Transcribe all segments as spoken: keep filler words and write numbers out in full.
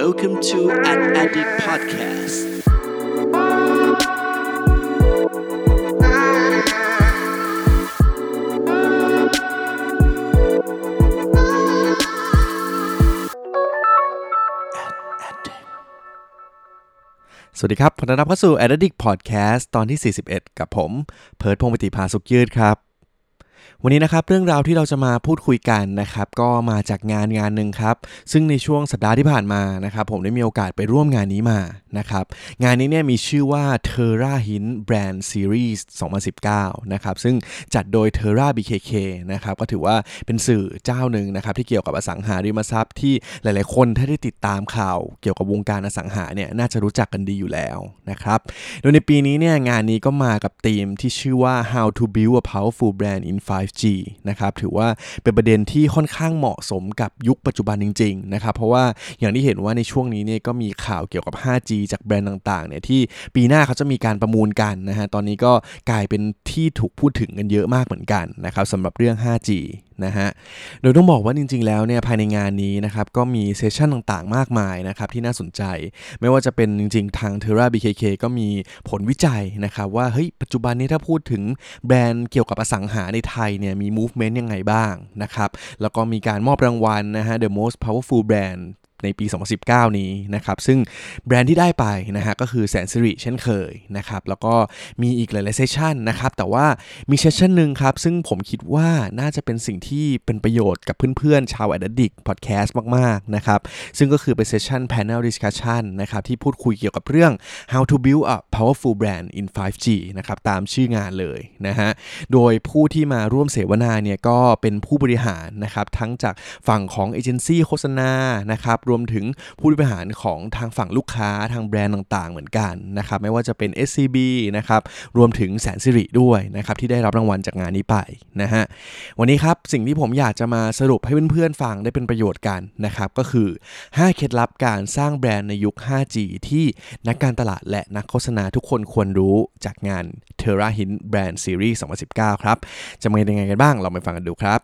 Welcome to an Addict Podcast สวัสดีครับขอต้อนรับเข้าสู่ Addict Podcast ตอนที่สี่สิบเอ็ดกับผมเพิร์ทพงษ์ปฏิภาสุขยืดครับวันนี้นะครับเรื่องราวที่เราจะมาพูดคุยกันนะครับก็มาจากงานงานหนึ่งครับซึ่งในช่วงสัปดาห์ที่ผ่านมานะครับผมได้มีโอกาสไปร่วมงานนี้มานะครับงานนี้เนี่ยมีชื่อว่า TerraHint Brand Series สองพันสิบเก้านะครับซึ่งจัดโดย Terra บี เค เค นะครับก็ถือว่าเป็นสื่อเจ้าหนึ่งนะครับที่เกี่ยวกับอสังหาริมทรัพย์ที่หลายๆคนถ้าได้ติดตามข่าวเกี่ยวกับวงการอสังหาเนี่ยน่าจะรู้จักกันดีอยู่แล้วนะครับโดยในปีนี้เนี่ยงานนี้ก็มากับธีมที่ชื่อว่า How to Build a Powerful Brand inไฟว์จี นะครับถือว่าเป็นประเด็นที่ค่อนข้างเหมาะสมกับยุคปัจจุบันจริงๆนะครับเพราะว่าอย่างที่เห็นว่าในช่วงนี้เนี่ยก็มีข่าวเกี่ยวกับ ไฟว์จี จากแบรนด์ต่างๆเนี่ยที่ปีหน้าเขาจะมีการประมูลกันนะฮะตอนนี้ก็กลายเป็นที่ถูกพูดถึงกันเยอะมากเหมือนกันนะครับสำหรับเรื่อง ไฟว์จีนะฮะโดยต้องบอกว่าจริงๆแล้วเนี่ยภายในงานนี้นะครับก็มีเซสชั่นต่างๆมากมายนะครับที่น่าสนใจไม่ว่าจะเป็นจริงๆทาง Terra บี เค เค ก็มีผลวิจัยนะครับว่าเฮ้ยปัจจุบันนี้ถ้าพูดถึงแบรนด์เกี่ยวกับอสังหาในไทยเนี่ยมี movement ยังไงบ้างนะครับแล้วก็มีการมอบรางวัลนะฮะ The Most Powerful Brandในปีสองพันสิบเก้านี้นะครับซึ่งแบรนด์ที่ได้ไปนะฮะก็คือแสนสิริเช่นเคยนะครับแล้วก็มีอีกหลายๆเซสชั่นนะครับแต่ว่ามีเซสชั่นนึงครับซึ่งผมคิดว่าน่าจะเป็นสิ่งที่เป็นประโยชน์กับเพื่อนๆชาว Addict Podcast มากๆนะครับซึ่งก็คือเป็นเซสชั่น Panel Discussion นะครับที่พูดคุยเกี่ยวกับเรื่อง How to Build a Powerful Brand in ไฟว์จี นะครับตามชื่องานเลยนะฮะโดยผู้ที่มาร่วมเสวนาเนี่ยก็เป็นผู้บริหารนะครับทั้งจากฝั่งของเอเจนซี่โฆษณานะครับรวมถึงผู้บริหารของทางฝั่งลูกค้าทางแบรนด์ต่างๆเหมือนกันนะครับไม่ว่าจะเป็น เอส ซี บี นะครับรวมถึงแสนสิริด้วยนะครับที่ได้รับรางวัลจากงานนี้ไปนะฮะวันนี้ครับสิ่งที่ผมอยากจะมาสรุปให้เพื่อนๆฟังได้เป็นประโยชน์กันนะครับก็คือห้าเคล็ดลับการสร้างแบรนด์ในยุค ไฟว์จี ที่นักการตลาดและนักโฆษณาทุกคนควรรู้จากงาน TerraHint Brand Series สองพันสิบเก้าครับจะเป็นยังไงกันบ้างเราไปฟังกันดูครับ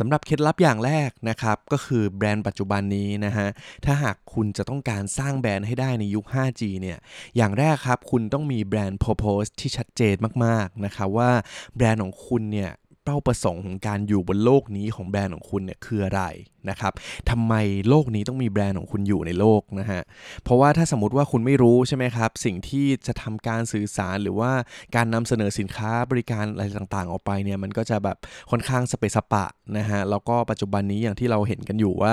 สำหรับเคล็ดลับอย่างแรกนะครับก็คือแบรนด์ปัจจุบันนี้นะฮะถ้าหากคุณจะต้องการสร้างแบรนด์ให้ได้ในยุค ไฟว์จี เนี่ยอย่างแรกครับคุณต้องมีแบรนด์ Purpose ที่ชัดเจนมากๆนะครับว่าแบรนด์ของคุณเนี่ยเป้าประสงค์ของการอยู่บนโลกนี้ของแบรนด์ของคุณเนี่ยคืออะไรนะครับทำไมโลกนี้ต้องมีแบรนด์ของคุณอยู่ในโลกนะฮะเพราะว่าถ้าสมมุติว่าคุณไม่รู้ใช่ไหมครับสิ่งที่จะทำการสื่อสารหรือว่าการนำเสนอสินค้าบริการอะไรต่างๆออกไปเนี่ยมันก็จะแบบค่อนข้างสเปซสปะนะฮะแล้วก็ปัจจุบันนี้อย่างที่เราเห็นกันอยู่ว่า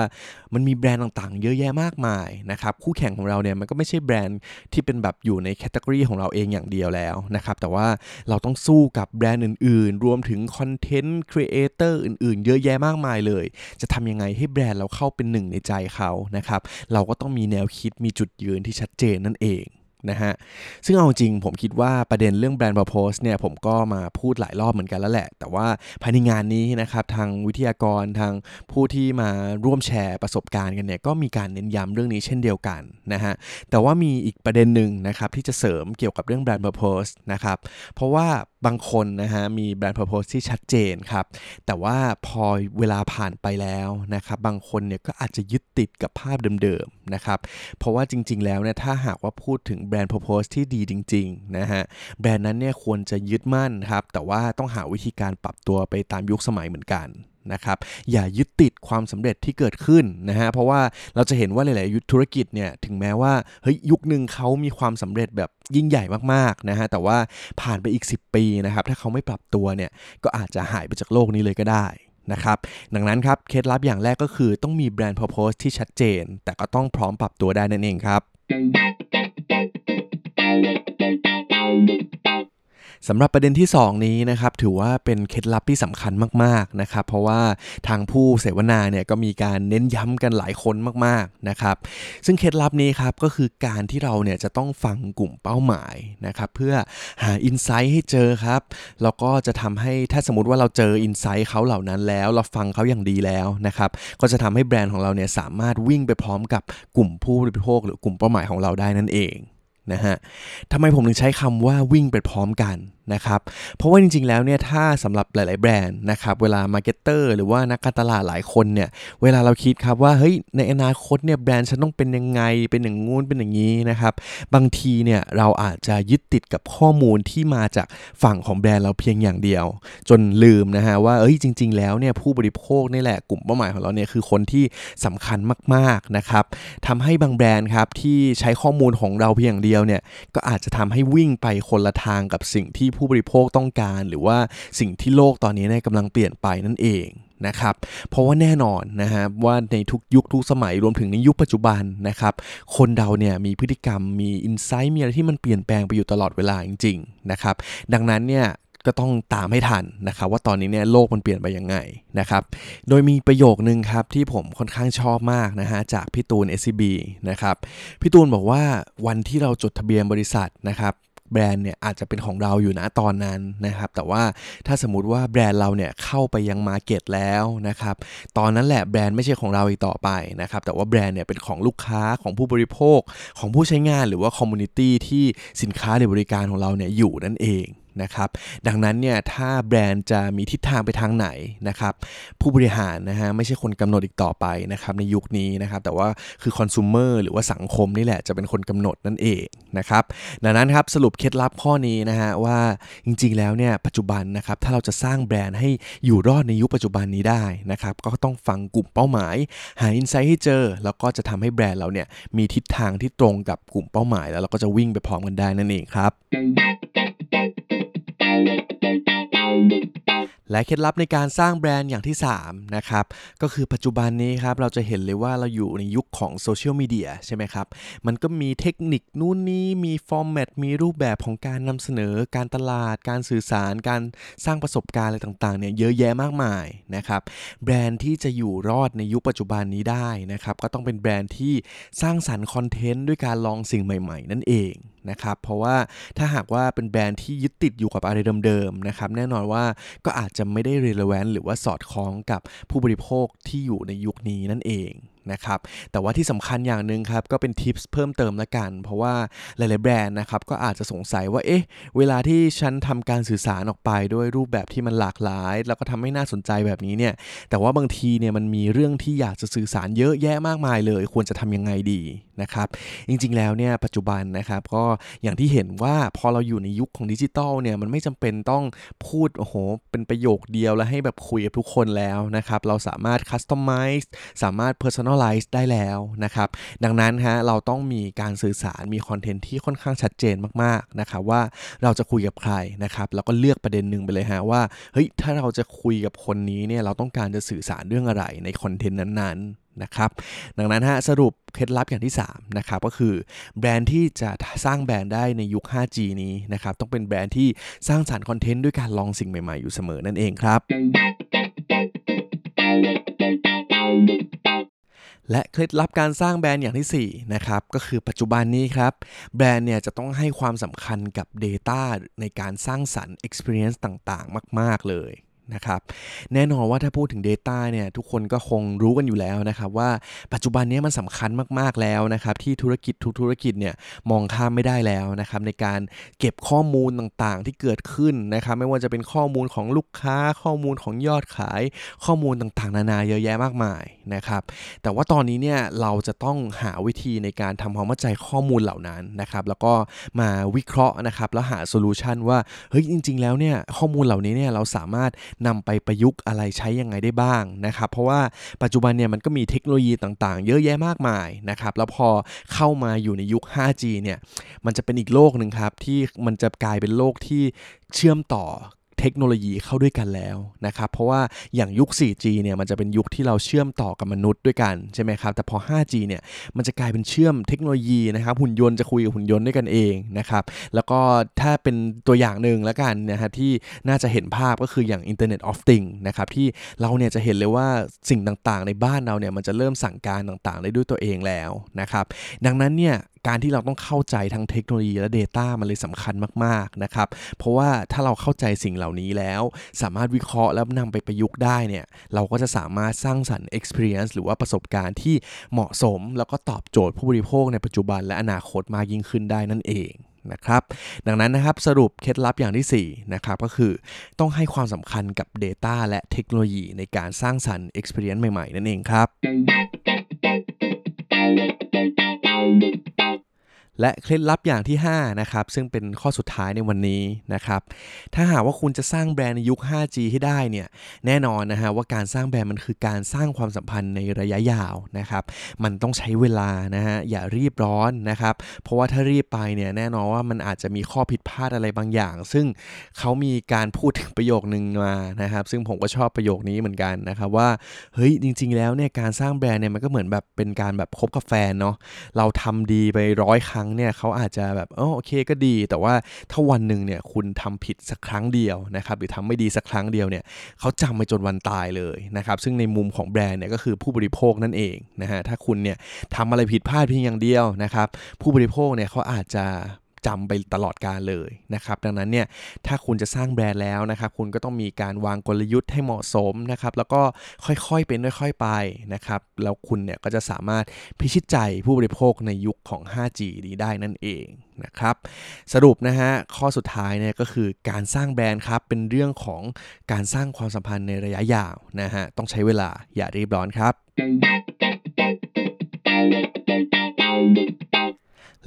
มันมีแบรนด์ต่างๆเยอะแยะมากมายนะครับคู่แข่งของเราเนี่ยมันก็ไม่ใช่แบรนด์ที่เป็นแบบอยู่ในแคตตากรีของเราเองอย่างเดียวแล้วนะครับแต่ว่าเราต้องสู้กับแบรนด์อื่นๆรวมถึงคอนเทนต์ครีเอเตอร์อื่นๆเยอะแยะมากมายเลยจะทำยังไงให้แบรนด์เราเข้าเป็นหนึ่งในใจเขานะครับเราก็ต้องมีแนวคิดมีจุดยืนที่ชัดเจนนั่นเองนะฮะซึ่งเอาจริงผมคิดว่าประเด็นเรื่องแบรนด์ Purpose เนี่ยผมก็มาพูดหลายรอบเหมือนกันแล้วแหละแต่ว่าภายในงานนี้นะครับทางวิทยากรทางผู้ที่มาร่วมแชร์ประสบการณ์กันเนี่ยก็มีการเน้นย้ำเรื่องนี้เช่นเดียวกันนะฮะแต่ว่ามีอีกประเด็นนึงนะครับที่จะเสริมเกี่ยวกับเรื่องแบรนด์ Purpose นะครับเพราะว่าบางคนนะฮะมีแบรนด์ Purpose ที่ชัดเจนครับแต่ว่าพอเวลาผ่านไปแล้วนะครับบางคนเนี่ยก็อาจจะยึดติดกับภาพเดิมๆนะครับเพราะว่าจริงๆแล้วเนี่ยถ้าหากว่าพูดถึงแบรนด์ Purpose ที่ดีจริงๆนะฮะแบรนด์นั้นเนี่ยควรจะยึดมั่นครับแต่ว่าต้องหาวิธีการปรับตัวไปตามยุคสมัยเหมือนกันนะครับอย่ายึดติดความสำเร็จที่เกิดขึ้นนะฮะเพราะว่าเราจะเห็นว่าหลายๆธุรกิจเนี่ยถึงแม้ว่าเฮ้ยยุคนึงเขามีความสำเร็จแบบยิ่งใหญ่มากๆนะฮะแต่ว่าผ่านไปอีกสิบปีนะครับถ้าเขาไม่ปรับตัวเนี่ยก็อาจจะหายไปจากโลกนี้เลยก็ได้นะครับดังนั้นครับเคล็ดลับอย่างแรกก็คือต้องมีแบรนด์ Purpose ที่ชัดเจนแต่ก็ต้องพร้อมปรับตัวได้นั่นเองครับสำหรับประเด็นที่สองนี้นะครับถือว่าเป็นเคล็ดลับที่สำคัญมากๆนะครับเพราะว่าทางผู้เสวนาเนี่ยก็มีการเน้นย้ำกันหลายคนมากๆนะครับซึ่งเคล็ดลับนี้ครับก็คือการที่เราเนี่ยจะต้องฟังกลุ่มเป้าหมายนะครับเพื่อหาอินไซต์ให้เจอครับแล้วก็จะทำให้ถ้าสมมติว่าเราเจออินไซต์เขาเหล่านั้นแล้วเราฟังเขาอย่างดีแล้วนะครับก็จะทำให้แบรนด์ของเราเนี่ยสามารถวิ่งไปพร้อมกับกลุ่มผู้บริโภคหรือกลุ่มเป้าหมายของเราได้นั่นเองนะฮะทำไมผมถึงใช้คำว่าวิ่งไปพร้อมกัน นะครับเพราะว่าจริงๆแล้วเนี่ยถ้าสำหรับหลายๆแบรนด์นะครับเวลามาร์เก็ตเตอร์หรือว่านักการตลาดหลายคนเนี่ยเวลาเราคิดครับว่าเฮ้ยในอนาคตเนี่ยแบรนด์ฉันต้องเป็นยังไงเป็นอย่างงู้นเป็นอย่างนี้นะครับบางทีเนี่ยเราอาจจะยึดติดกับข้อมูลที่มาจากฝั่งของแบรนด์เราเพียงอย่างเดียวจนลืมนะฮะว่าเอ้ยจริงๆแล้วเนี่ยผู้บริโภคนี่แหละกลุ่มเป้าหมายของเราเนี่ยคือคนที่สำคัญมากๆนะครับทำให้บางแบรนด์ครับที่ใช้ข้อมูลของเราเพียงอย่างเดียวเนี่ยก็อาจจะทำให้วิ่งไปคนละทางกับสิ่งที่ผู้บริโภคต้องการหรือว่าสิ่งที่โลกตอนนี้เนี่ยกำลังเปลี่ยนไปนั่นเองนะครับเพราะว่าแน่นอนนะฮะว่าในทุกยุคทุกสมัยรวมถึงในยุคปัจจุบันนะครับคนเราเนี่ยมีพฤติกรรมมีอินไซต์มีอะไรที่มันเปลี่ยนแปลงไปอยู่ตลอดเวลาจริงๆนะครับดังนั้นเนี่ยก็ต้องตามให้ทันนะครับว่าตอนนี้เนี่ยโลกมันเปลี่ยนไปยังไงนะครับโดยมีประโยคนึงครับที่ผมค่อนข้างชอบมากนะฮะจากพี่ตูน เอส ซี บี นะครับพี่ตูนบอกว่าวันที่เราจดทะเบียนบริษัทนะครับแบรนด์เนี่ยอาจจะเป็นของเราอยู่นะตอนนั้นนะครับแต่ว่าถ้าสมมุติว่าแบรนด์เราเนี่ยเข้าไปยังมาร์เก็ตแล้วนะครับตอนนั้นแหละแบรนด์ไม่ใช่ของเราอีกต่อไปนะครับแต่ว่าแบรนด์เนี่ยเป็นของลูกค้าของผู้บริโภคของผู้ใช้งานหรือว่าคอมมูนิตี้ที่สินค้าหรือบริการของเราเนี่ยอยู่นั่นเองนะครับดังนั้นเนี่ยถ้าแบรนด์จะมีทิศทางไปทางไหนนะครับผู้บริหารนะฮะไม่ใช่คนกำหนดอีกต่อไปนะครับในยุคนี้นะครับแต่ว่าคือคอน sumer หรือว่าสังคมนี่แหละจะเป็นคนกำหนดนั่นเองนะครับดังนั้นครับสรุปเคล็ดลับข้อนี้นะฮะว่าจริงๆแล้วเนี่ยปัจจุบันนะครับถ้าเราจะสร้างแบรนด์ให้อยู่รอดในยุคปัจจุบันนี้ได้นะครับก็ต้องฟังกลุ่มเป้าหมายหาอินไซต์ให้เจอแล้วก็จะทำให้แบรนด์เราเนี่ยมีทิศทางที่ตรงกับกลุ่มเป้าหมายแล้วเราก็จะวิ่งไปพร้อมกันได้นั่นเองครับและเคล็ดลับในการสร้างแบรนด์อย่างที่สามนะครับก็คือปัจจุบันนี้ครับเราจะเห็นเลยว่าเราอยู่ในยุคของโซเชียลมีเดียใช่ไหมครับมันก็มีเทคนิคนู่นนี่มีฟอร์แมตมีรูปแบบของการนำเสนอการตลาดการสื่อสารการสร้างประสบการณ์อะไรต่างๆเนี่ยเยอะแยะมากมายนะครับแบรนด์ที่จะอยู่รอดในยุคปัจจุบันนี้ได้นะครับก็ต้องเป็นแบรนด์ที่สร้างสรรค์คอนเทนต์ด้วยการลองสิ่งใหม่ๆนั่นเองนะครับเพราะว่าถ้าหากว่าเป็นแบรนด์ที่ยึดติดอยู่กับอะไรเดิมๆนะครับแน่นอนว่าก็อาจจะไม่ได้ relevant หรือว่าสอดคล้องกับผู้บริโภคที่อยู่ในยุคนี้นั่นเองนะครับแต่ว่าที่สำคัญอย่างนึงครับก็เป็นทิปส์เพิ่มเติมละกันเพราะว่าหลายๆแบรนด์นะครับก็อาจจะสงสัยว่าเอ๊ะเวลาที่ฉันทำการสื่อสารออกไปด้วยรูปแบบที่มันหลากหลายแล้วก็ทำให้น่าสนใจแบบนี้เนี่ยแต่ว่าบางทีเนี่ยมันมีเรื่องที่อยากจะสื่อสารเยอะแยะมากมายเลยควรจะทำยังไงดีนะครับจริงๆแล้วเนี่ยปัจจุบันนะครับก็อย่างที่เห็นว่าพอเราอยู่ในยุคของดิจิทัลเนี่ยมันไม่จำเป็นต้องพูดโอ้โหเป็นประโยคเดียวแล้วให้แบบคุยกับทุกคนแล้วนะครับเราสามารถคัสตอมไมซ์สามารถเพอร์ซันได้แล้วนะครับดังนั้นฮะเราต้องมีการสื่อสารมีคอนเทนต์ที่ค่อนข้างชัดเจนมากๆนะครับว่าเราจะคุยกับใครนะครับแล้วก็เลือกประเด็นหนึ่งไปเลยฮะว่าเฮ้ยถ้าเราจะคุยกับคนนี้เนี่ยเราต้องการจะสื่อสารเรื่องอะไรในคอนเทนต์นั้นๆนะครับดังนั้นฮะสรุปเคล็ดลับอย่างที่สามนะครับก็คือแบรนด์ที่จะสร้างแบรนด์ได้ในยุค ห้าจี นี้นะครับต้องเป็นแบรนด์ที่สร้างสรรค์คอนเทนต์ด้วยการลองสิ่งใหม่ๆอยู่เสมอนั่นเองครับและเคล็ดลับการสร้างแบรนด์อย่างที่สี่นะครับก็คือปัจจุบันนี้ครับแบรนด์เนี่ยจะต้องให้ความสำคัญกับ Data ในการสร้างสรรค์ Experience ต่างๆมากๆเลยนะครับแน่นอนว่าถ้าพูดถึง Data เนี่ยทุกคนก็คงรู้กันอยู่แล้วนะครับว่าปัจจุบันนี้มันสำคัญมากๆแล้วนะครับที่ธุรกิจทุกธุรกิจเนี่ยมองข้ามไม่ได้แล้วนะครับในการเก็บข้อมูลต่างๆที่เกิดขึ้นนะครับไม่ว่าจะเป็นข้อมูลของลูกค้าข้อมูลของยอดขายข้อมูลต่างๆนานาเยอะแยะมากมายนะครับแต่ว่าตอนนี้เนี่ยเราจะต้องหาวิธีในการทำความเข้าใจข้อมูลเหล่านั้นนะครับแล้วก็มาวิเคราะห์นะครับแล้วหาโซลูชันว่าเฮ้ยจริงๆแล้วเนี่ยข้อมูลเหล่านี้เนี่ยเราสามารถนำไปประยุกต์อะไรใช้ยังไงได้บ้างนะครับเพราะว่าปัจจุบันเนี่ยมันก็มีเทคโนโลยีต่างๆเยอะแยะมากมายนะครับแล้วพอเข้ามาอยู่ในยุค ห้าจี เนี่ยมันจะเป็นอีกโลกหนึ่งครับที่มันจะกลายเป็นโลกที่เชื่อมต่อเทคโนโลยีเข้าด้วยกันแล้วนะครับเพราะว่าอย่างยุค สี่จี เนี่ยมันจะเป็นยุคที่เราเชื่อมต่อกับมนุษย์ด้วยกันใช่ไหมครับแต่พอ ห้าจี เนี่ยมันจะกลายเป็นเชื่อมเทคโนโลยีนะครับหุ่นยนต์จะคุยกับหุ่นยนต์ด้วยกันเองนะครับแล้วก็ถ้าเป็นตัวอย่างหนึ่งละกันนะฮะที่น่าจะเห็นภาพก็คืออย่าง Internet of Thing นะครับที่เราเนี่ยจะเห็นเลยว่าสิ่งต่างๆในบ้านเราเนี่ยมันจะเริ่มสั่งการต่างๆได้ด้วยตัวเองแล้วนะครับดังนั้นเนี่ยการที่เราต้องเข้าใจทั้งเทคโนโลยีและ Data มันเลยสำคัญมากๆนะครับเพราะว่าถ้าเราเข้าใจสิ่งเหล่านี้แล้วสามารถวิเคราะห์แล้วนำไปประยุกต์ได้เนี่ยเราก็จะสามารถสร้างสรรค์ Experience หรือว่าประสบการณ์ที่เหมาะสมแล้วก็ตอบโจทย์ผู้บริโภคในปัจจุบันและอนาคตมากยิ่งขึ้นได้นั่นเอง นะครับดังนั้นนะครับสรุปเคล็ดลับอย่างที่สี่นะครับก็คือต้องให้ความสำคัญกับ Data และเทคโนโลยีในการสร้างสรรค์ Experience ใหม่ๆนั่นเองครับและเคล็ดลับอย่างที่ห้านะครับซึ่งเป็นข้อสุดท้ายในวันนี้นะครับถ้าหากว่าคุณจะสร้างแบรนด์ในยุค ห้าจี ให้ได้เนี่ยแน่นอนนะฮะว่าการสร้างแบรนด์มันคือการสร้างความสัมพันธ์ในระยะยาวนะครับมันต้องใช้เวลานะฮะอย่ารีบร้อนนะครับเพราะว่าถ้ารีบไปเนี่ยแน่นอนว่ามันอาจจะมีข้อผิดพลาดอะไรบางอย่างซึ่งเขามีการพูดถึงประโยคนึงมานะครับซึ่งผมก็ชอบประโยคนี้เหมือนกันนะครับว่าเฮ้ยจริงๆแล้วเนี่ยการสร้างแบรนด์เนี่ยมันก็เหมือนแบบเป็นการแบบคบกับแฟนเนาะเราทำดีไปหนึ่งร้อยครั้งเนี่ยเขาอาจจะแบบอ๋อโอเคก็ดีแต่ว่าถ้าวันนึงเนี่ยคุณทำผิดสักครั้งเดียวนะครับหรือทำไม่ดีสักครั้งเดียวเนี่ยเขาจำไปจนวันตายเลยนะครับซึ่งในมุมของแบรนด์เนี่ยก็คือผู้บริโภคนั่นเองนะฮะถ้าคุณเนี่ยทำอะไรผิดพลาดเพียงอย่างเดียวนะครับผู้บริโภคเนี่ยเขาอาจจะจำไปตลอดกาลเลยนะครับดังนั้นเนี่ยถ้าคุณจะสร้างแบรนด์แล้วนะครับคุณก็ต้องมีการวางกลยุทธ์ให้เหมาะสมนะครับแล้วก็ค่อยๆเป็นค่อยๆไปนะครับแล้วคุณเนี่ยก็จะสามารถพิชิตใจผู้บริโภคในยุคของ ห้าจี นี้ได้นั่นเองนะครับสรุปนะฮะข้อสุดท้ายเนี่ยก็คือการสร้างแบรนด์ครับเป็นเรื่องของการสร้างความสัมพันธ์ในระยะยาวนะฮะต้องใช้เวลาอย่ารีบร้อนครับ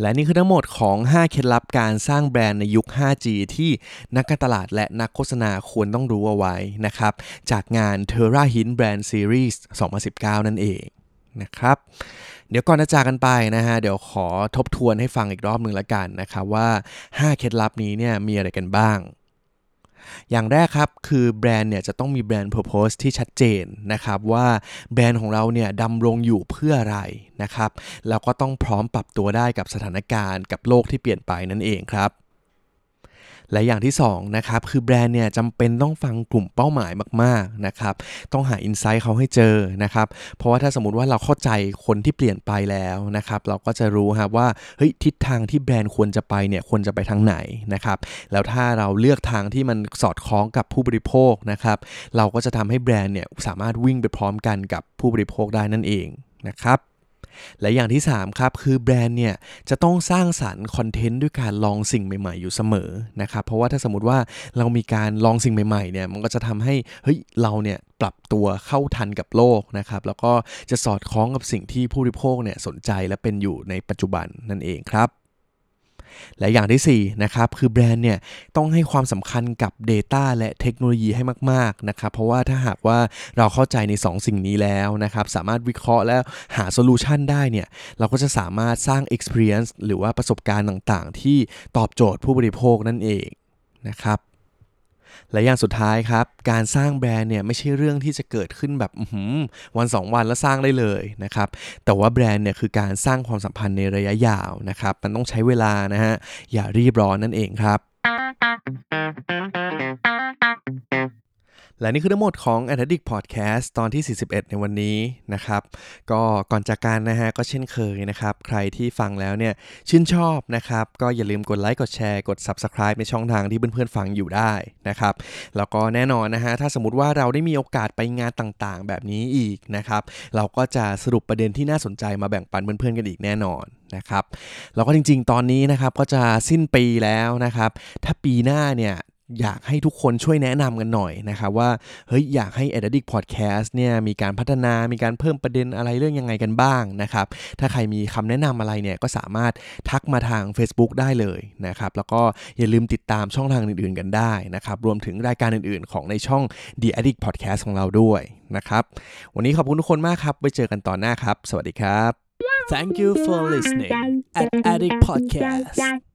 และนี่คือทั้งหมดของห้าเคล็ดลับการสร้างแบรนด์ในยุค ห้าจี ที่นักการตลาดและนักโฆษณาควรต้องรู้เอาไว้นะครับจากงาน TerraHint Brand Series สองพันสิบเก้านั่นเองนะครับเดี๋ยวก่อนจะจากกันไปนะฮะเดี๋ยวขอทบทวนให้ฟังอีกรอบหนึ่งละกันนะครับว่าห้าเคล็ดลับนี้เนี่ยมีอะไรกันบ้างอย่างแรกครับคือแบรนด์เนี่ยจะต้องมีแบรนด์ purpose ที่ชัดเจนนะครับว่าแบรนด์ของเราเนี่ยดำรงอยู่เพื่ออะไรนะครับแล้วก็ต้องพร้อมปรับตัวได้กับสถานการณ์กับโลกที่เปลี่ยนไปนั่นเองครับและอย่างที่สองนะครับคือแบรนด์เนี่ยจำเป็นต้องฟังกลุ่มเป้าหมายมากๆนะครับต้องหาอินไซต์เขาให้เจอนะครับเพราะว่าถ้าสมมติว่าเราเข้าใจคนที่เปลี่ยนไปแล้วนะครับเราก็จะรู้ครับว่าเฮ้ยทิศทางที่แบรนด์ควรจะไปเนี่ยควรจะไปทางไหนนะครับแล้วถ้าเราเลือกทางที่มันสอดคล้องกับผู้บริโภคนะครับเราก็จะทำให้แบรนด์เนี่ยสามารถวิ่งไปพร้อมกันกับผู้บริโภคได้นั่นเองนะครับและอย่างที่สามครับคือแบรนด์เนี่ยจะต้องสร้างสรรค์คอนเทนต์ด้วยการลองสิ่งใหม่ๆอยู่เสมอนะครับเพราะว่าถ้าสมมติว่าเรามีการลองสิ่งใหม่ๆเนี่ยมันก็จะทำให้เฮ้ยเราเนี่ยปรับตัวเข้าทันกับโลกนะครับแล้วก็จะสอดคล้องกับสิ่งที่ผู้บริโภคเนี่ยสนใจและเป็นอยู่ในปัจจุบันนั่นเองครับและอย่างที่สี่นะครับคือแบรนด์เนี่ยต้องให้ความสำคัญกับ Data และเทคโนโลยีให้มากๆนะครับเพราะว่าถ้าหากว่าเราเข้าใจในสองสิ่งนี้แล้วนะครับสามารถวิเคราะห์และหาโซลูชันได้เนี่ยเราก็จะสามารถสร้าง Experience หรือว่าประสบการณ์ต่างๆที่ตอบโจทย์ผู้บริโภคนั่นเองนะครับและอย่างสุดท้ายครับการสร้างแบรนด์เนี่ยไม่ใช่เรื่องที่จะเกิดขึ้นแบบวันสองวันแล้วสร้างได้เลยนะครับแต่ว่าแบรนด์เนี่ยคือการสร้างความสัมพันธ์ในระยะยาวนะครับมันต้องใช้เวลานะฮะอย่ารีบร้อนนั่นเองครับและนี่คือทั้งหมดของ Addict Podcast ตอนที่สี่สิบเอ็ดในวันนี้นะครับก็ก่อนจากกันนะฮะก็เช่นเคยนะครับใครที่ฟังแล้วเนี่ยชื่นชอบนะครับก็อย่าลืมกดไลค์กดแชร์กด Subscribe ในช่องทางที่เพื่อนๆฟังอยู่ได้นะครับแล้วก็แน่นอนนะฮะถ้าสมมุติว่าเราได้มีโอกาสไปงานต่างๆแบบนี้อีกนะครับเราก็จะสรุปประเด็นที่น่าสนใจมาแบ่งปันเพื่อนๆกันอีกแน่นอนนะครับแล้วก็จริงๆตอนนี้นะครับก็จะสิ้นปีแล้วนะครับถ้าปีหน้าเนี่ยอยากให้ทุกคนช่วยแนะนำกันหน่อยนะครับว่าเฮ้ยอยากให้ Addict Podcast เนี่ยมีการพัฒนามีการเพิ่มประเด็นอะไรเรื่องยังไงกันบ้างนะครับถ้าใครมีคำแนะนำอะไรเนี่ยก็สามารถทักมาทาง Facebook ได้เลยนะครับแล้วก็อย่าลืมติดตามช่องทางอื่นๆกันได้นะครับรวมถึงรายการอื่นๆของในช่อง The Addict Podcast ของเราด้วยนะครับวันนี้ขอบคุณทุกคนมากครับไว้เจอกันตอนหน้าครับสวัสดีครับ Thank you for listening at Addict Podcast